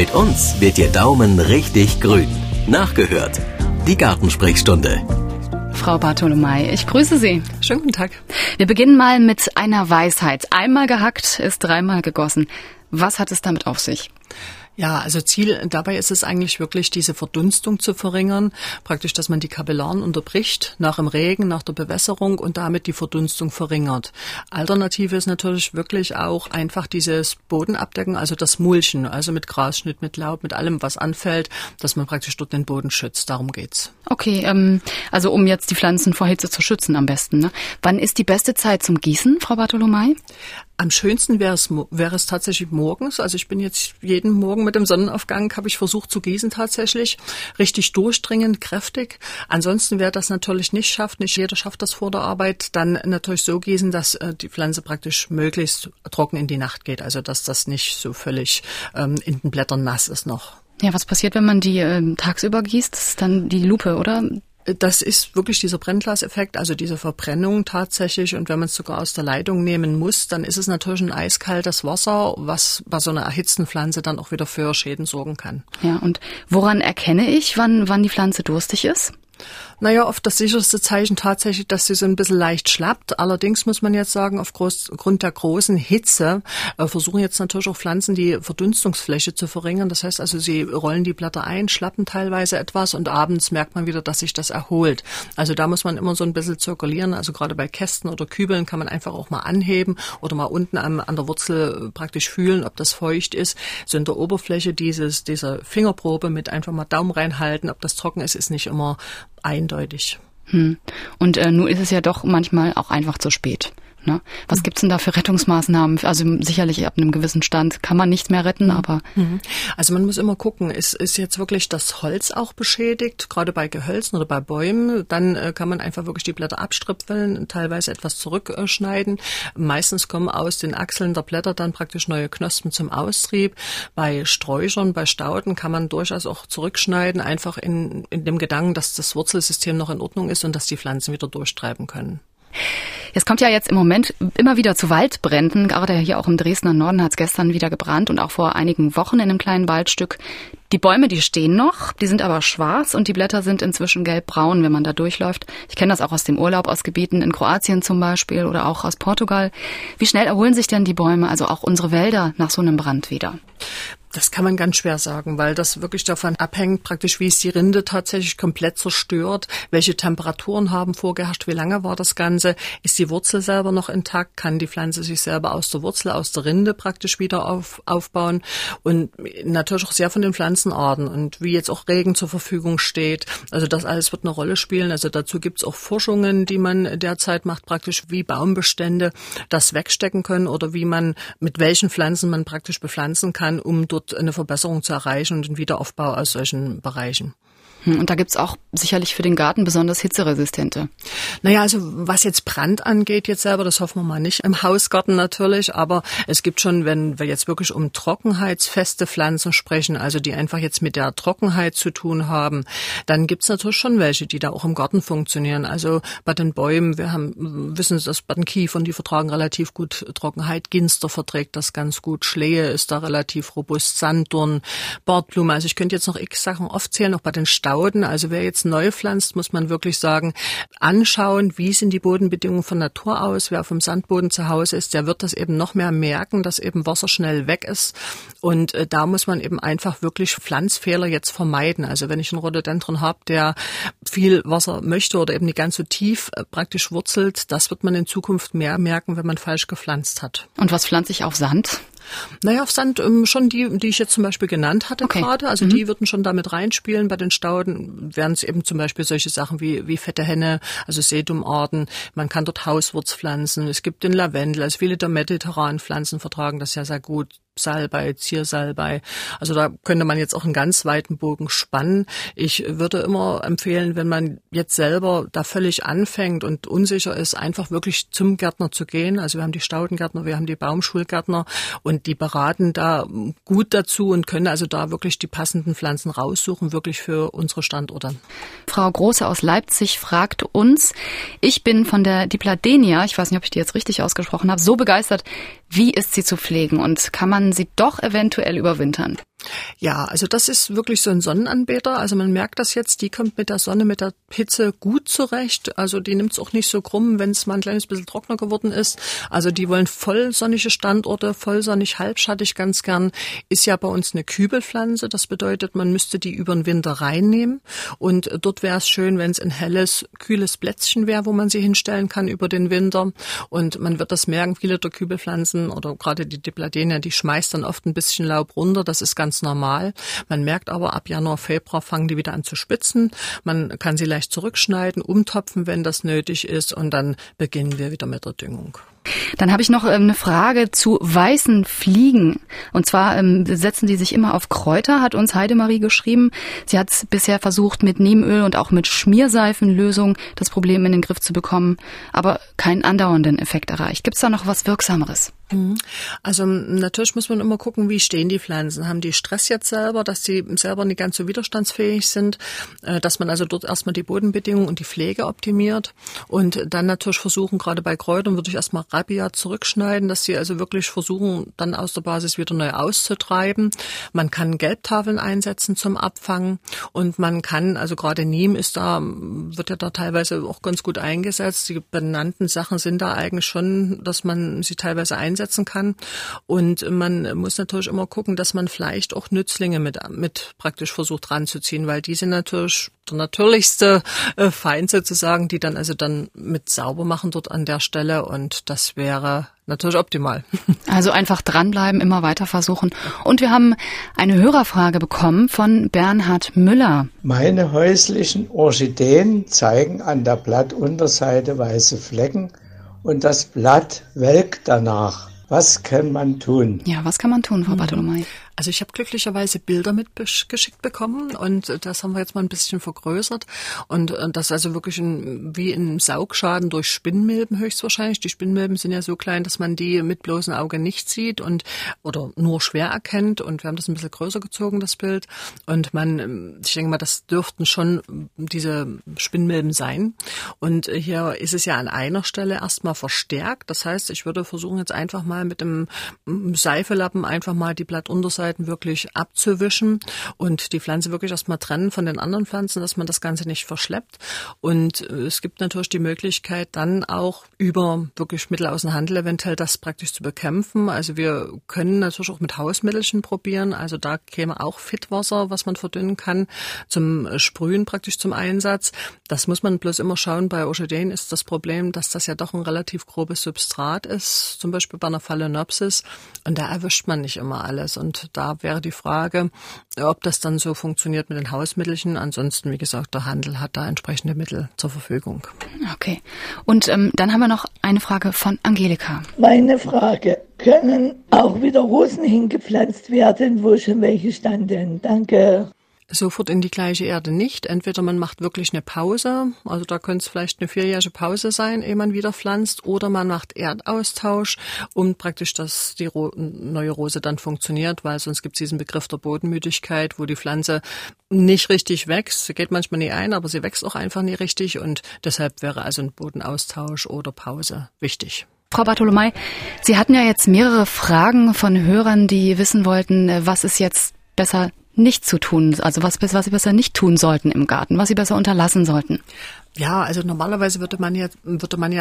Mit uns wird Ihr Daumen richtig grün. Nachgehört, die Gartensprechstunde. Frau Bartholomäi, ich grüße Sie. Schönen guten Tag. Wir beginnen mal mit einer Weisheit. Einmal gehackt ist dreimal gegossen. Was hat es damit auf sich? Ja, also Ziel dabei ist es eigentlich wirklich, diese Verdunstung zu verringern. Praktisch, dass man die Kapillaren unterbricht nach dem Regen, nach der Bewässerung und damit die Verdunstung verringert. Alternative ist natürlich wirklich auch einfach dieses Bodenabdecken, also das Mulchen, also mit Grasschnitt, mit Laub, mit allem, was anfällt, dass man praktisch dort den Boden schützt. Darum geht's. Okay, also um jetzt die Pflanzen vor Hitze zu schützen am besten, ne? Wann ist die beste Zeit zum Gießen, Frau Bartholomäi? Am schönsten wäre es tatsächlich morgens. Also ich bin jetzt jeden Morgen mit dem Sonnenaufgang, habe ich versucht zu gießen tatsächlich. Richtig durchdringend, kräftig. Ansonsten, wer das natürlich nicht schafft, nicht jeder schafft das vor der Arbeit, dann natürlich so gießen, dass die Pflanze praktisch möglichst trocken in die Nacht geht. Also dass das nicht so völlig in den Blättern nass ist noch. Ja, was passiert, wenn man die tagsüber gießt? Das ist dann die Lupe, oder? Das ist wirklich dieser Brennglaseffekt, also diese Verbrennung tatsächlich. Und wenn man es sogar aus der Leitung nehmen muss, dann ist es natürlich ein eiskaltes Wasser, was bei so einer erhitzten Pflanze dann auch wieder für Schäden sorgen kann. Ja, und woran erkenne ich, wann die Pflanze durstig ist? Naja, oft das sicherste Zeichen tatsächlich, dass sie so ein bisschen leicht schlappt. Allerdings muss man jetzt sagen, aufgrund der großen Hitze versuchen jetzt natürlich auch Pflanzen die Verdunstungsfläche zu verringern. Das heißt also, sie rollen die Blätter ein, schlappen teilweise etwas und abends merkt man wieder, dass sich das erholt. Also da muss man immer so ein bisschen zirkulieren. Also gerade bei Kästen oder Kübeln kann man einfach auch mal anheben oder mal unten an der Wurzel praktisch fühlen, ob das feucht ist. So in der Oberfläche dieser Fingerprobe mit einfach mal Daumen reinhalten, ob das trocken ist, ist nicht immer eindeutig. Und nun ist es ja doch manchmal auch einfach zu spät. Ne? Was gibt's denn da für Rettungsmaßnahmen? Also sicherlich ab einem gewissen Stand kann man nichts mehr retten, aber... Also man muss immer gucken, ist jetzt wirklich das Holz auch beschädigt, gerade bei Gehölzen oder bei Bäumen, dann kann man einfach wirklich die Blätter abstripfeln, teilweise etwas zurückschneiden. Meistens kommen aus den Achseln der Blätter dann praktisch neue Knospen zum Austrieb. Bei Sträuchern, bei Stauden kann man durchaus auch zurückschneiden, einfach in dem Gedanken, dass das Wurzelsystem noch in Ordnung ist und dass die Pflanzen wieder durchtreiben können. Es kommt ja jetzt im Moment immer wieder zu Waldbränden. Gerade hier auch im Dresdner Norden hat es gestern wieder gebrannt und auch vor einigen Wochen in einem kleinen Waldstück. Die Bäume, die stehen noch, die sind aber schwarz und die Blätter sind inzwischen gelbbraun, wenn man da durchläuft. Ich kenne das auch aus dem Urlaub, aus Gebieten in Kroatien zum Beispiel oder auch aus Portugal. Wie schnell erholen sich denn die Bäume, also auch unsere Wälder nach so einem Brand wieder? Das kann man ganz schwer sagen, weil das wirklich davon abhängt, praktisch wie es die Rinde tatsächlich komplett zerstört, welche Temperaturen haben vorgeherrscht, wie lange war das Ganze, ist die Wurzel selber noch intakt, kann die Pflanze sich selber aus der Wurzel, aus der Rinde praktisch wieder aufbauen und natürlich auch sehr von den Pflanzenarten und wie jetzt auch Regen zur Verfügung steht. Also das alles wird eine Rolle spielen. Also dazu gibt's auch Forschungen, die man derzeit macht, praktisch wie Baumbestände das wegstecken können oder wie man, mit welchen Pflanzen man praktisch bepflanzen kann, um dort eine Verbesserung zu erreichen und einen Wiederaufbau aus solchen Bereichen. Und da gibt's auch sicherlich für den Garten besonders hitzeresistente. Naja, also was jetzt Brand angeht jetzt selber, das hoffen wir mal nicht im Hausgarten natürlich, aber es gibt schon, wenn wir jetzt wirklich um trockenheitsfeste Pflanzen sprechen, also die einfach jetzt mit der Trockenheit zu tun haben, dann gibt's natürlich schon welche, die da auch im Garten funktionieren. Also bei den Bäumen, wissen Sie, dass bei den Kiefern, die vertragen relativ gut Trockenheit. Ginster verträgt das ganz gut. Schlehe ist da relativ robust. Sanddorn, Bartblume. Also ich könnte jetzt noch x Sachen aufzählen, auch bei den Also wer jetzt neu pflanzt, muss man wirklich sagen, anschauen, wie sind die Bodenbedingungen von Natur aus. Wer auf dem Sandboden zu Hause ist, der wird das eben noch mehr merken, dass eben Wasser schnell weg ist. Und da muss man eben einfach wirklich Pflanzfehler jetzt vermeiden. Also wenn ich einen Rhododendron habe, der viel Wasser möchte oder eben nicht ganz so tief praktisch wurzelt, das wird man in Zukunft mehr merken, wenn man falsch gepflanzt hat. Und was pflanze ich auf Sand? Naja, auf Sand schon die ich jetzt zum Beispiel genannt hatte gerade. Also die würden schon damit reinspielen. Bei den Stauden wären es eben zum Beispiel solche Sachen wie Fetthenne, also Sedumarten. Man kann dort Hauswurz pflanzen. Es gibt den Lavendel. Also viele der mediterranen Pflanzen vertragen das ja sehr gut. Salbei, Ziersalbei. Also da könnte man jetzt auch einen ganz weiten Bogen spannen. Ich würde immer empfehlen, wenn man jetzt selber da völlig anfängt und unsicher ist, einfach wirklich zum Gärtner zu gehen. Also wir haben die Staudengärtner, wir haben die Baumschulgärtner und die beraten da gut dazu und können also da wirklich die passenden Pflanzen raussuchen, wirklich für unsere Standorte. Frau Große aus Leipzig fragt uns, ich bin von der Dipladenia, ich weiß nicht, ob ich die jetzt richtig ausgesprochen habe, so begeistert, wie ist sie zu pflegen und kann man sie doch eventuell überwintern? Ja, also das ist wirklich so ein Sonnenanbeter. Also man merkt das jetzt, die kommt mit der Sonne, mit der Hitze gut zurecht. Also die nimmt es auch nicht so krumm, wenn es mal ein kleines bisschen trockener geworden ist. Also die wollen vollsonnige Standorte, vollsonnig, halbschattig ganz gern. Ist ja bei uns eine Kübelpflanze. Das bedeutet, man müsste die über den Winter reinnehmen. Und dort wäre es schön, wenn es ein helles, kühles Plätzchen wäre, wo man sie hinstellen kann über den Winter. Und man wird das merken, viele der Kübelpflanzen oder gerade die Dipladenia, die schmeißt dann oft ein bisschen Laub runter. Das ist ganz normal. Man merkt aber, ab Januar, Februar fangen die wieder an zu spitzen. Man kann sie leicht zurückschneiden, umtopfen, wenn das nötig ist. Und dann beginnen wir wieder mit der Düngung. Dann habe ich noch eine Frage zu weißen Fliegen. Und zwar setzen die sich immer auf Kräuter, hat uns Heidemarie geschrieben. Sie hat es bisher versucht, mit Neemöl und auch mit Schmierseifenlösung das Problem in den Griff zu bekommen, aber keinen andauernden Effekt erreicht. Gibt es da noch was Wirksameres? Also natürlich muss man immer gucken, wie stehen die Pflanzen. Haben die Stress jetzt selber, dass sie selber nicht ganz so widerstandsfähig sind, dass man also dort erstmal die Bodenbedingungen und die Pflege optimiert und dann natürlich versuchen, gerade bei Kräutern würde ich erstmal Rabbia zurückschneiden, dass sie also wirklich versuchen, dann aus der Basis wieder neu auszutreiben. Man kann Gelbtafeln einsetzen zum Abfangen und man kann, also gerade Niem ist da, wird ja da teilweise auch ganz gut eingesetzt. Die benannten Sachen sind da eigentlich schon, dass man sie teilweise einsetzen kann. Und man muss natürlich immer gucken, dass man vielleicht auch Nützlinge mit praktisch versucht ranzuziehen, weil die sind natürlich der natürlichste Feind sozusagen, die dann also dann mit sauber machen dort an der Stelle und das wäre natürlich optimal. Also einfach dranbleiben, immer weiter versuchen. Und wir haben eine Hörerfrage bekommen von Bernhard Müller. Meine häuslichen Orchideen zeigen an der Blattunterseite weiße Flecken und das Blatt welkt danach. Was kann man tun? Ja, was kann man tun, Frau Bartholomäi? Also ich habe glücklicherweise Bilder mitgeschickt bekommen und das haben wir jetzt mal ein bisschen vergrößert und das ist also wirklich wie ein Saugschaden durch Spinnmilben höchstwahrscheinlich. Die Spinnmilben sind ja so klein, dass man die mit bloßem Auge nicht sieht und oder nur schwer erkennt und wir haben das ein bisschen größer gezogen, das Bild und ich denke mal, das dürften schon diese Spinnmilben sein und hier ist es ja an einer Stelle erstmal verstärkt. Das heißt, ich würde versuchen jetzt einfach mal mit einem Seifelappen einfach mal die Blattunterseite wirklich abzuwischen und die Pflanze wirklich erstmal trennen von den anderen Pflanzen, dass man das Ganze nicht verschleppt. Und es gibt natürlich die Möglichkeit, dann auch über wirklich Mittel aus dem Handel eventuell das praktisch zu bekämpfen. Also wir können natürlich auch mit Hausmittelchen probieren. Also da käme auch Fitwasser, was man verdünnen kann, zum Sprühen praktisch zum Einsatz. Das muss man bloß immer schauen. Bei Orchideen ist das Problem, dass das ja doch ein relativ grobes Substrat ist, zum Beispiel bei einer Phalaenopsis. Und da erwischt man nicht immer alles. Und da wäre die Frage, ob das dann so funktioniert mit den Hausmittelchen. Ansonsten, wie gesagt, der Handel hat da entsprechende Mittel zur Verfügung. Okay. Und dann haben wir noch eine Frage von Angelika. Meine Frage, können auch wieder Rosen hingepflanzt werden, wo schon welche standen? Danke. Sofort in die gleiche Erde nicht. Entweder man macht wirklich eine Pause, also da könnte es vielleicht eine 4-jährige Pause sein, ehe man wieder pflanzt, oder man macht Erdaustausch, um praktisch, dass die neue Rose dann funktioniert, weil sonst gibt es diesen Begriff der Bodenmüdigkeit, wo die Pflanze nicht richtig wächst. Sie geht manchmal nie ein, aber sie wächst auch einfach nie richtig und deshalb wäre also ein Bodenaustausch oder Pause wichtig. Frau Bartholomäi, Sie hatten ja jetzt mehrere Fragen von Hörern, die wissen wollten, was ist jetzt besser nicht zu tun, also was sie besser nicht tun sollten im Garten, was sie besser unterlassen sollten. Ja, also normalerweise würde man ja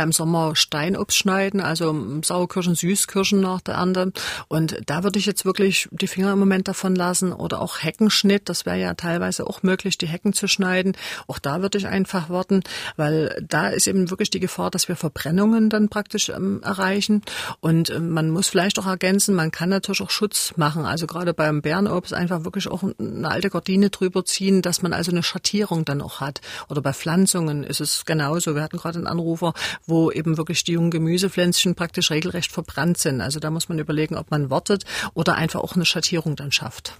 im Sommer Steinobst schneiden, also Sauerkirschen, Süßkirschen nach der Ernte. Und da würde ich jetzt wirklich die Finger im Moment davon lassen oder auch Heckenschnitt. Das wäre ja teilweise auch möglich, die Hecken zu schneiden. Auch da würde ich einfach warten, weil da ist eben wirklich die Gefahr, dass wir Verbrennungen dann praktisch erreichen. Und man muss vielleicht auch ergänzen, man kann natürlich auch Schutz machen. Also gerade beim Bärenobst einfach wirklich auch eine alte Gardine drüber ziehen, dass man also eine Schattierung dann auch hat. Oder bei Pflanzungen ist es genauso. Wir hatten gerade einen Anrufer, wo eben wirklich die jungen Gemüsepflänzchen praktisch regelrecht verbrannt sind. Also da muss man überlegen, ob man wartet oder einfach auch eine Schattierung dann schafft.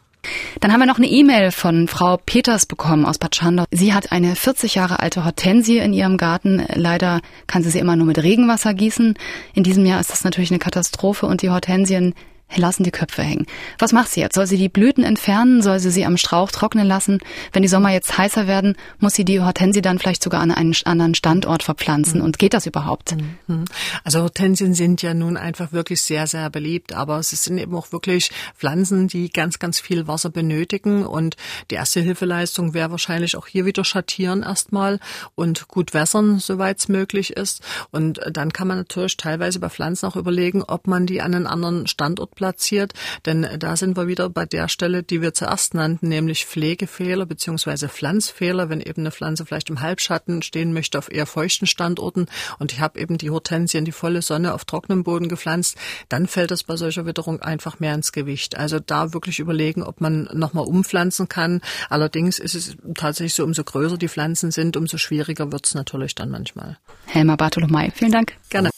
Dann haben wir noch eine E-Mail von Frau Peters bekommen aus Bad Schandau. Sie hat eine 40 Jahre alte Hortensie in ihrem Garten. Leider kann sie immer nur mit Regenwasser gießen. In diesem Jahr ist das natürlich eine Katastrophe und die Hortensien lassen die Köpfe hängen. Was macht sie jetzt? Soll sie die Blüten entfernen? Soll sie am Strauch trocknen lassen? Wenn die Sommer jetzt heißer werden, muss sie die Hortensie dann vielleicht sogar an einen anderen Standort verpflanzen. Mhm. Und geht das überhaupt? Mhm. Also Hortensien sind ja nun einfach wirklich sehr, sehr beliebt. Aber es sind eben auch wirklich Pflanzen, die ganz, ganz viel Wasser benötigen. Und die erste Hilfeleistung wäre wahrscheinlich auch hier wieder schattieren erstmal und gut wässern, soweit es möglich ist. Und dann kann man natürlich teilweise bei Pflanzen auch überlegen, ob man die an einen anderen Standort platziert, denn da sind wir wieder bei der Stelle, die wir zuerst nannten, nämlich Pflegefehler bzw. Pflanzfehler, wenn eben eine Pflanze vielleicht im Halbschatten stehen möchte auf eher feuchten Standorten und ich habe eben die Hortensien, die volle Sonne auf trockenem Boden gepflanzt, dann fällt das bei solcher Witterung einfach mehr ins Gewicht. Also da wirklich überlegen, ob man nochmal umpflanzen kann. Allerdings ist es tatsächlich so, umso größer die Pflanzen sind, umso schwieriger wird es natürlich dann manchmal. Helma Bartholomäi, vielen Dank. Gerne.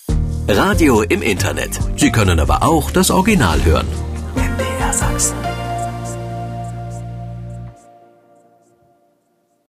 Radio im Internet. Sie können aber auch das Original hören. MDR Sachsen.